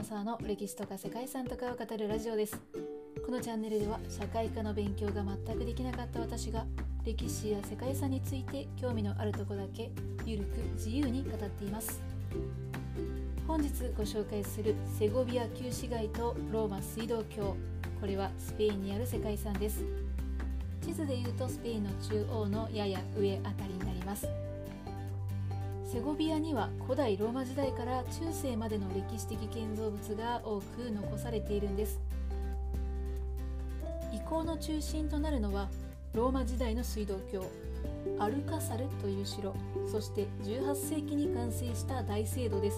山沢の歴史とか世界遺産とかを語るラジオです。このチャンネルでは社会科の勉強が全くできなかった私が歴史や世界遺産について興味のあるとこだけゆるく自由に語っています。本日ご紹介するセゴビア旧市街とローマ水道橋、これはスペインにある世界遺産です。地図でいうとスペインの中央のやや上あたりになります。セゴビアには古代ローマ時代から中世までの歴史的建造物が多く残されているんです。遺構の中心となるのはローマ時代の水道橋、アルカサルという城、そして18世紀に完成した大聖堂です。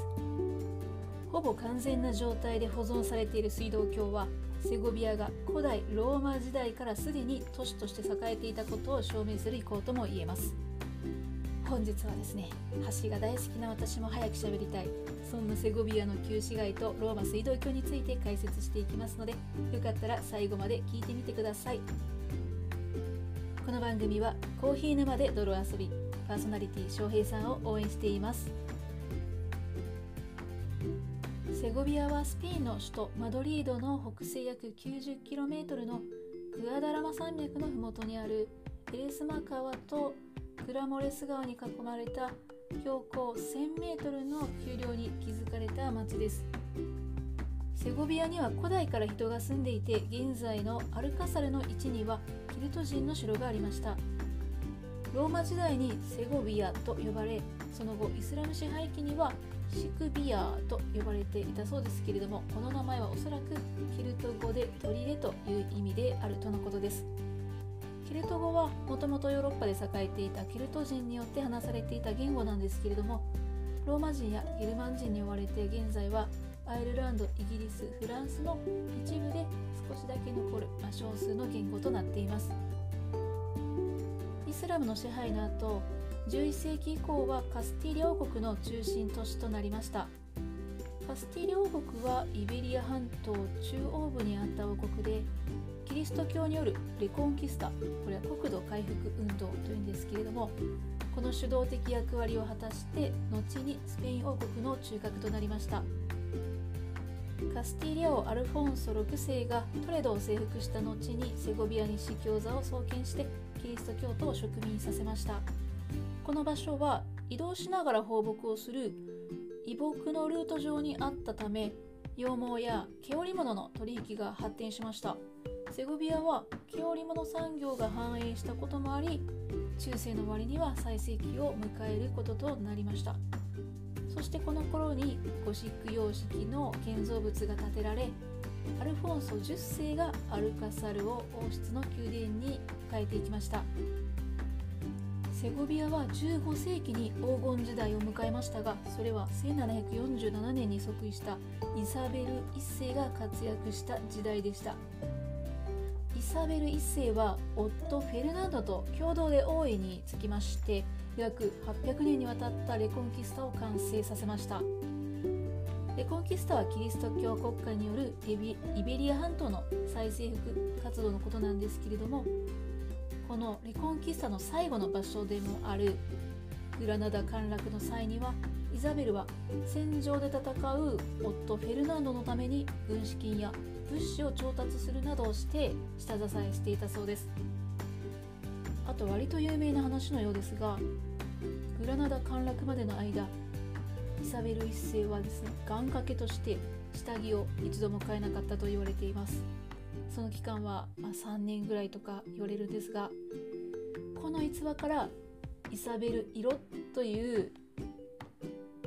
ほぼ完全な状態で保存されている水道橋は、セゴビアが古代ローマ時代からすでに都市として栄えていたことを証明する遺構とも言えます。本日はですね、橋が大好きな私も早く喋りたい、そんなセゴビアの旧市街とローマ水道橋について解説していきますので、よかったら最後まで聞いてみてください。この番組はコーヒー沼で泥遊び、パーソナリティ翔平さんを応援しています。セゴビアはスペインの首都マドリードの北西約 90km のグアダラマ山脈のふもとにあるエレスマ川とクラモレス川に囲まれた標高 1000m の丘陵に築かれた町です。セゴビアには古代から人が住んでいて、現在のアルカサルの位置にはキルト人の城がありました。ローマ時代にセゴビアと呼ばれ、その後イスラム支配期にはシクビアと呼ばれていたそうですけれども、この名前はおそらくケルト語で砦という意味であるとのことです。ケルト語はもともとヨーロッパで栄えていたケルト人によって話されていた言語なんですけれども、ローマ人やゲルマン人に追われて現在はアイルランド、イギリス、フランスの一部で少しだけ残る、少数の言語となっています。イスラムの支配の後、11世紀以降はカスティーリャ王国の中心都市となりました。カスティーリャ王国はイベリア半島中央部にあった王国で、キリスト教によるレコンキスタ、これは国土回復運動というんですけれども、この主導的役割を果たして後にスペイン王国の中核となりました。カスティーリャ王アルフォンソ6世がトレドを征服した後にセゴビアに司教座を創建してキリスト教徒を植民させました。この場所は移動しながら放牧をする移牧のルート上にあったため、羊毛や毛織物の取引が発展しました。セゴビアは毛織物産業が繁栄したこともあり、中世の終わりには最盛期を迎えることとなりました。そしてこの頃にゴシック様式の建造物が建てられ、アルフォンソ10世がアルカサルを王室の宮殿に変えていきました。セゴビアは15世紀に黄金時代を迎えましたが、それは1747年に即位したイサベル1世が活躍した時代でした。イサベル1世は夫フェルナンドと共同で王位につきまして、約800年にわたったレコンキスタを完成させました。レコンキスタはキリスト教国家によるイベリア半島の再征服活動のことなんですけれども、このレコンキスタの最後の場所でもあるグラナダ陥落の際には、イザベルは戦場で戦う夫フェルナンドのために軍資金や物資を調達するなどをして下支えしていたそうです。あと割と有名な話のようですが、グラナダ陥落までの間、イサベル1世はですね、願掛けとして下着を一度も買えなかったと言われています。その期間は3年ぐらいとか言われるんですが、この逸話からイサベル色という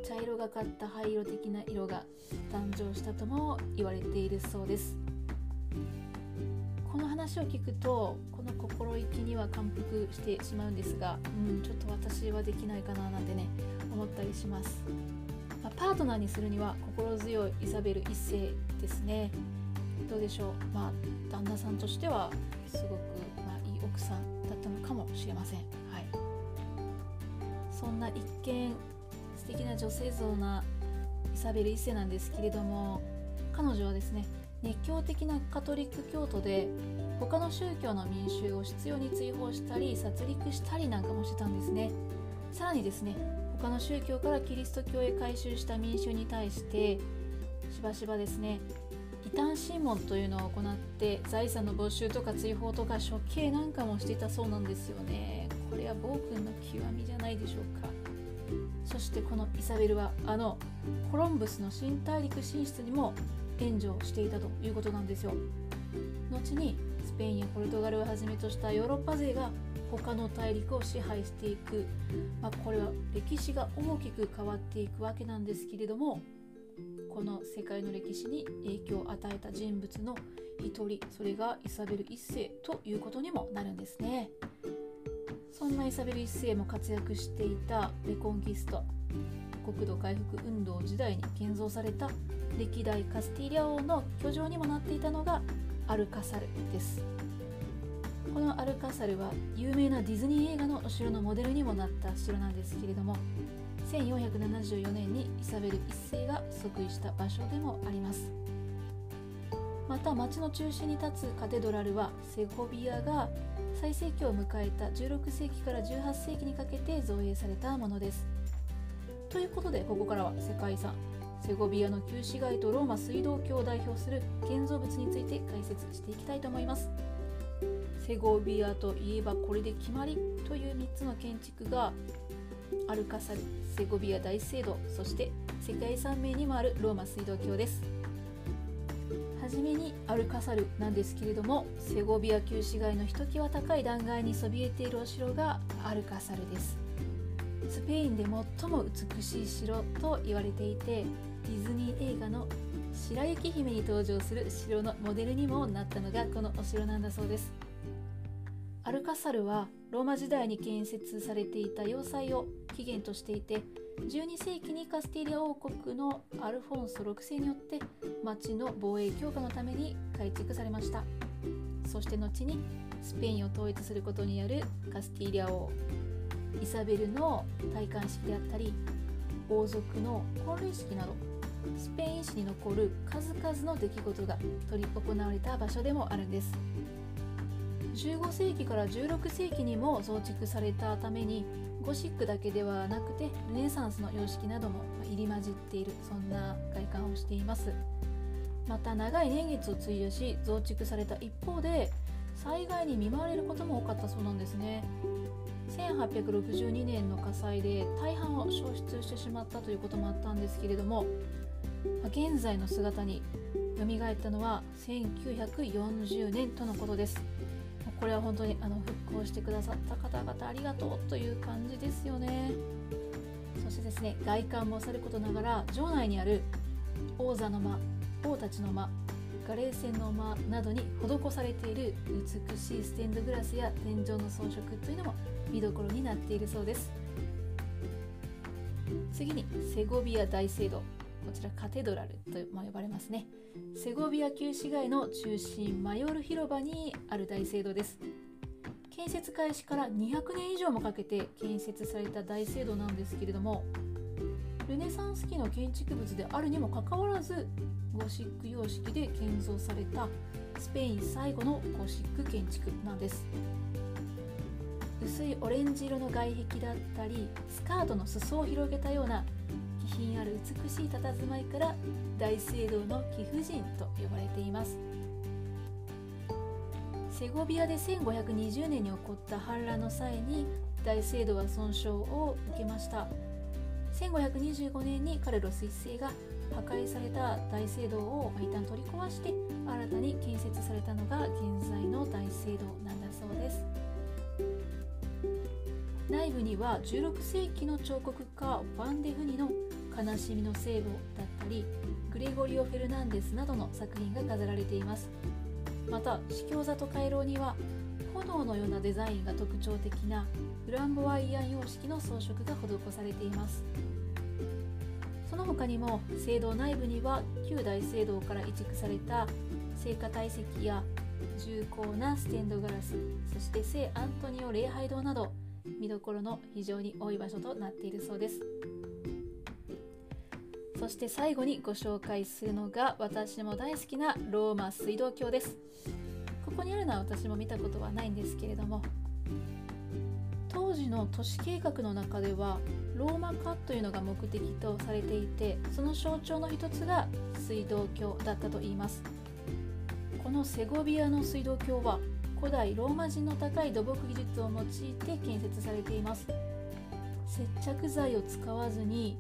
茶色がかった灰色的な色が誕生したとも言われているそうです。この話を聞くと、この心意気には感服してしまうんですが、ちょっと私はできないかななんてね、思ったりします。パートナーにするには心強いイサベル一世ですね。どうでしょう、旦那さんとしてはすごく、いい奥さんだったのかもしれません。はい、そんな一見素敵な女性像なイサベル一世なんですけれども、彼女はですね、熱狂的なカトリック教徒で、他の宗教の民衆を執拗に追放したり殺戮したりなんかもしてたんですね。さらにですね、他の宗教からキリスト教へ改宗した民衆に対してしばしばですね、異端審問というのを行って財産の没収とか追放とか処刑なんかもしていたそうなんですよね。これは暴君の極みじゃないでしょうか。そしてこのイサベルはコロンブスの新大陸進出にも援助をしていたということなんですよ。後にスペインやポルトガルをはじめとしたヨーロッパ勢が他の大陸を支配していく、これは歴史が大きく変わっていくわけなんですけれども、この世界の歴史に影響を与えた人物の一人、それがイサベル1世ということにもなるんですね。そんなイサベル1世も活躍していたレコンキスタ、国土回復運動時代に建造された歴代カスティリア王の居城にもなっていたのがアルカサルです。このアルカサルは有名なディズニー映画のお城のモデルにもなった城なんですけれども、1474年にイサベル1世が即位した場所でもあります。また町の中心に立つカテドラルはセゴビアが最盛期を迎えた16世紀から18世紀にかけて造営されたものです。ということで、ここからは世界遺産セゴビアの旧市街とローマ水道橋を代表する建造物について解説していきたいと思います。セゴビアといえばこれで決まりという3つの建築がアルカサル、セゴビア大聖堂、そして世界遺産名にもあるローマ水道橋です。はじめにアルカサルなんですけれども、セゴビア旧市街のひときわ高い断崖にそびえているお城がアルカサルです。スペインで最も美しい城と言われていて、ディズニー映画の白雪姫に登場する城のモデルにもなったのがこのお城なんだそうです。アルカサルはローマ時代に建設されていた要塞を起源としていて、12世紀にカスティリア王国のアルフォンソ6世によって町の防衛強化のために改築されました。そして後にスペインを統一することによるカスティリア王イサベルの戴冠式であったり、王族の婚礼式などスペイン史に残る数々の出来事が執り行われた場所でもあるんです。15世紀から16世紀にも増築されたために、ゴシックだけではなくてルネサンスの様式なども入り混じっている、そんな外観をしています。また長い年月を費やし増築された一方で、災害に見舞われることも多かったそうなんですね。1862年の火災で大半を焼失してしまったということもあったんですけれども、現在の姿に蘇ったのは1940年とのことです。これは本当に復興してくださった方々ありがとうという感じですよね。そしてですね、外観もさることながら城内にある王座の間、王たちの間、ガレー船の間などに施されている美しいステンドグラスや天井の装飾というのも見どころになっているそうです。次にセゴビア大聖堂、こちらカテドラルと呼ばれますね。セゴビア旧市街の中心マヨル広場にある大聖堂です。建設開始から200年以上もかけて建設された大聖堂なんですけれども、ルネサンス期の建築物であるにもかかわらずゴシック様式で建造されたスペイン最後のゴシック建築なんです。薄いオレンジ色の外壁だったり、スカートの裾を広げたような気品ある美しい佇まいから大聖堂の貴婦人と呼ばれています。セゴビアで1520年に起こった反乱の際に大聖堂は損傷を受けました。1525年にカルロス1世が破壊された大聖堂を一旦取り壊して新たに建設されたのが現在の大聖堂なんだそうです。内部には16世紀の彫刻家ヴァン・デ・フニの悲しみの聖母だったり、グレゴリオ・フェルナンデスなどの作品が飾られています。また司教座と回廊には炎のようなデザインが特徴的なフランボワイアン様式の装飾が施されています。その他にも聖堂内部には旧大聖堂から移築された聖歌台席や重厚なステンドガラス、そして聖アントニオ礼拝堂など見どころの非常に多い場所となっているそうです。そして最後にご紹介するのが私も大好きなローマ水道橋です。ここにあるのは私も見たことはないんですけれども、当時の都市計画の中ではローマ化というのが目的とされていて、その象徴の一つが水道橋だったといいます。このセゴビアの水道橋は古代ローマ人の高い土木技術を用いて建設されています。接着剤を使わずに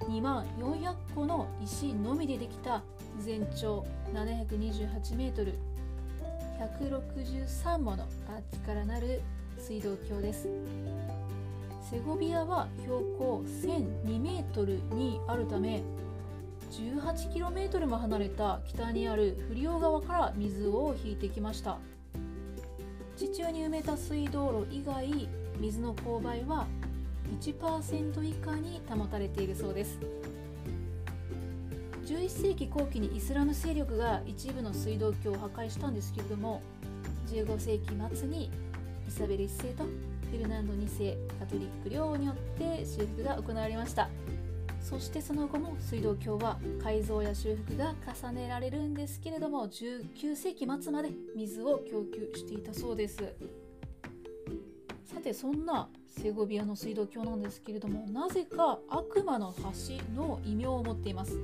2万400個の石のみでできた全長728メートル、163ものパーツからなる水道橋です。セゴビアは標高1002メートルにあるため、18キロメートルも離れた北にあるフリオ川から水を引いてきました。地中に埋めた水道路以外、水の勾配は 1% 以下に保たれているそうです。11世紀後期にイスラム勢力が一部の水道橋を破壊したんですけれども、15世紀末にイサベル1世とフェルナンド2世、カトリック領によって修復が行われました。そしてその後も水道橋は改造や修復が重ねられるんですけれども、19世紀末まで水を供給していたそうです。さて、そんなセゴビアの水道橋なんですけれども、なぜか悪魔の橋の異名を持っています。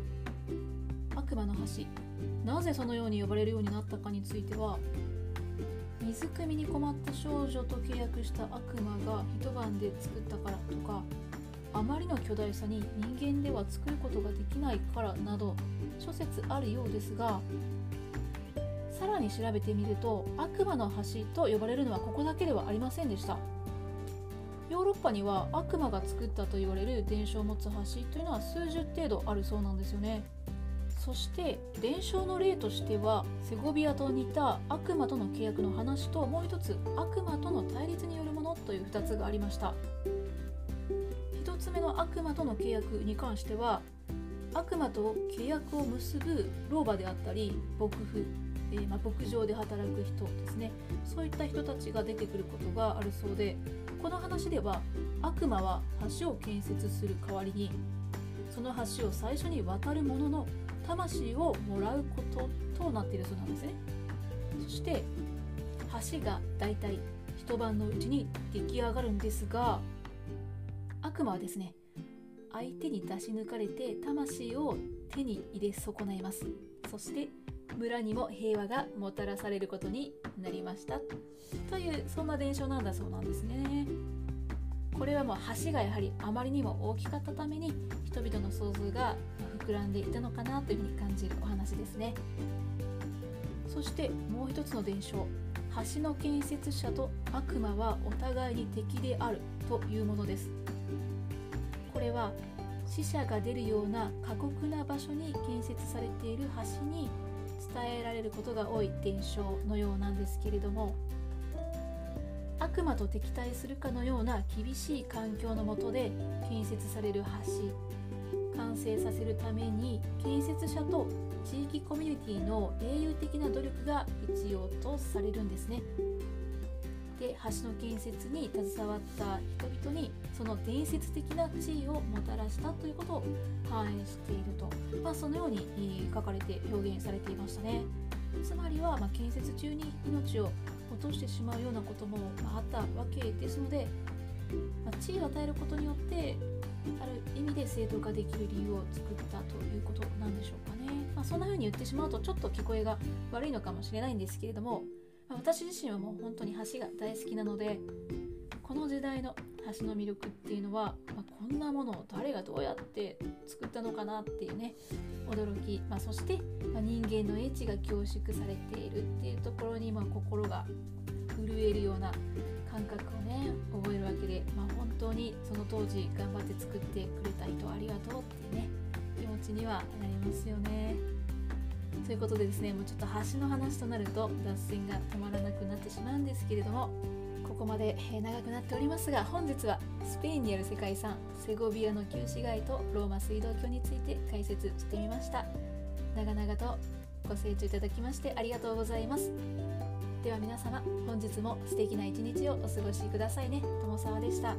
悪魔の橋、なぜそのように呼ばれるようになったかについては、水汲みに困った少女と契約した悪魔が一晩で作ったからとか、あまりの巨大さに人間では作ることができないからなど諸説あるようですが、さらに調べてみると悪魔の橋と呼ばれるのはここだけではありませんでした。ヨーロッパには悪魔が作ったと言われる伝承を持つ橋というのは数十程度あるそうなんですよね。そして伝承の例としては、セゴビアと似た悪魔との契約の話と、もう一つ悪魔との対立によるものという2つがありました。1つ目の悪魔との契約に関しては、悪魔と契約を結ぶ老婆であったり牧夫、牧場で働く人ですね、そういった人たちが出てくることがあるそうで、この話では悪魔は橋を建設する代わりに、その橋を最初に渡る者の魂をもらうこととなっているそうなんですね。そして橋がだいたい一晩のうちに出来上がるんですが、悪魔はですね、相手に出し抜かれて魂を手に入れ損ないます。そして村にも平和がもたらされることになりましたという、そんな伝承なんだそうなんですね。これはもう橋がやはりあまりにも大きかったために、人々の想像が膨らんでいたのかなというふうに感じるお話ですね。そしてもう一つの伝承、橋の建設者と悪魔はお互いに敵であるというものです。これは死者が出るような過酷な場所に建設されている橋に伝えられることが多い伝承のようなんですけれども、悪魔と敵対するかのような厳しい環境の下で建設される橋、完成させるために建設者と地域コミュニティの英雄的な努力が必要とされるんですね。で、橋の建設に携わった人々にその伝説的な地位をもたらしたということを反映していると、そのように書かれて表現されていましたね。つまりは、建設中に命を落としてしまうようなこともあったわけですので、地位を与えることによってある意味で正当化できる理由を作ったということなんでしょうかね。そんな風に言ってしまうとちょっと聞こえが悪いのかもしれないんですけれども、私自身はもう本当に橋が大好きなので、この時代の橋の魅力っていうのは、こんなものを誰がどうやって作ったのかなっていうね、驚き、そして、人間の英知が凝縮されているっていうところに、心が震えるような感覚をね覚えるわけで、本当にその当時頑張って作ってくれた人ありがとうっていうね、気持ちにはなりますよね。ということでですね、もうちょっと橋の話となると脱線が止まらなくなってしまうんですけれども、ここまで長くなっておりますが、本日はスペインにある世界遺産セゴビアの旧市街とローマ水道橋について解説してみました。長々とご清聴いただきましてありがとうございます。では皆様、本日も素敵な一日をお過ごしくださいね。友沢でした。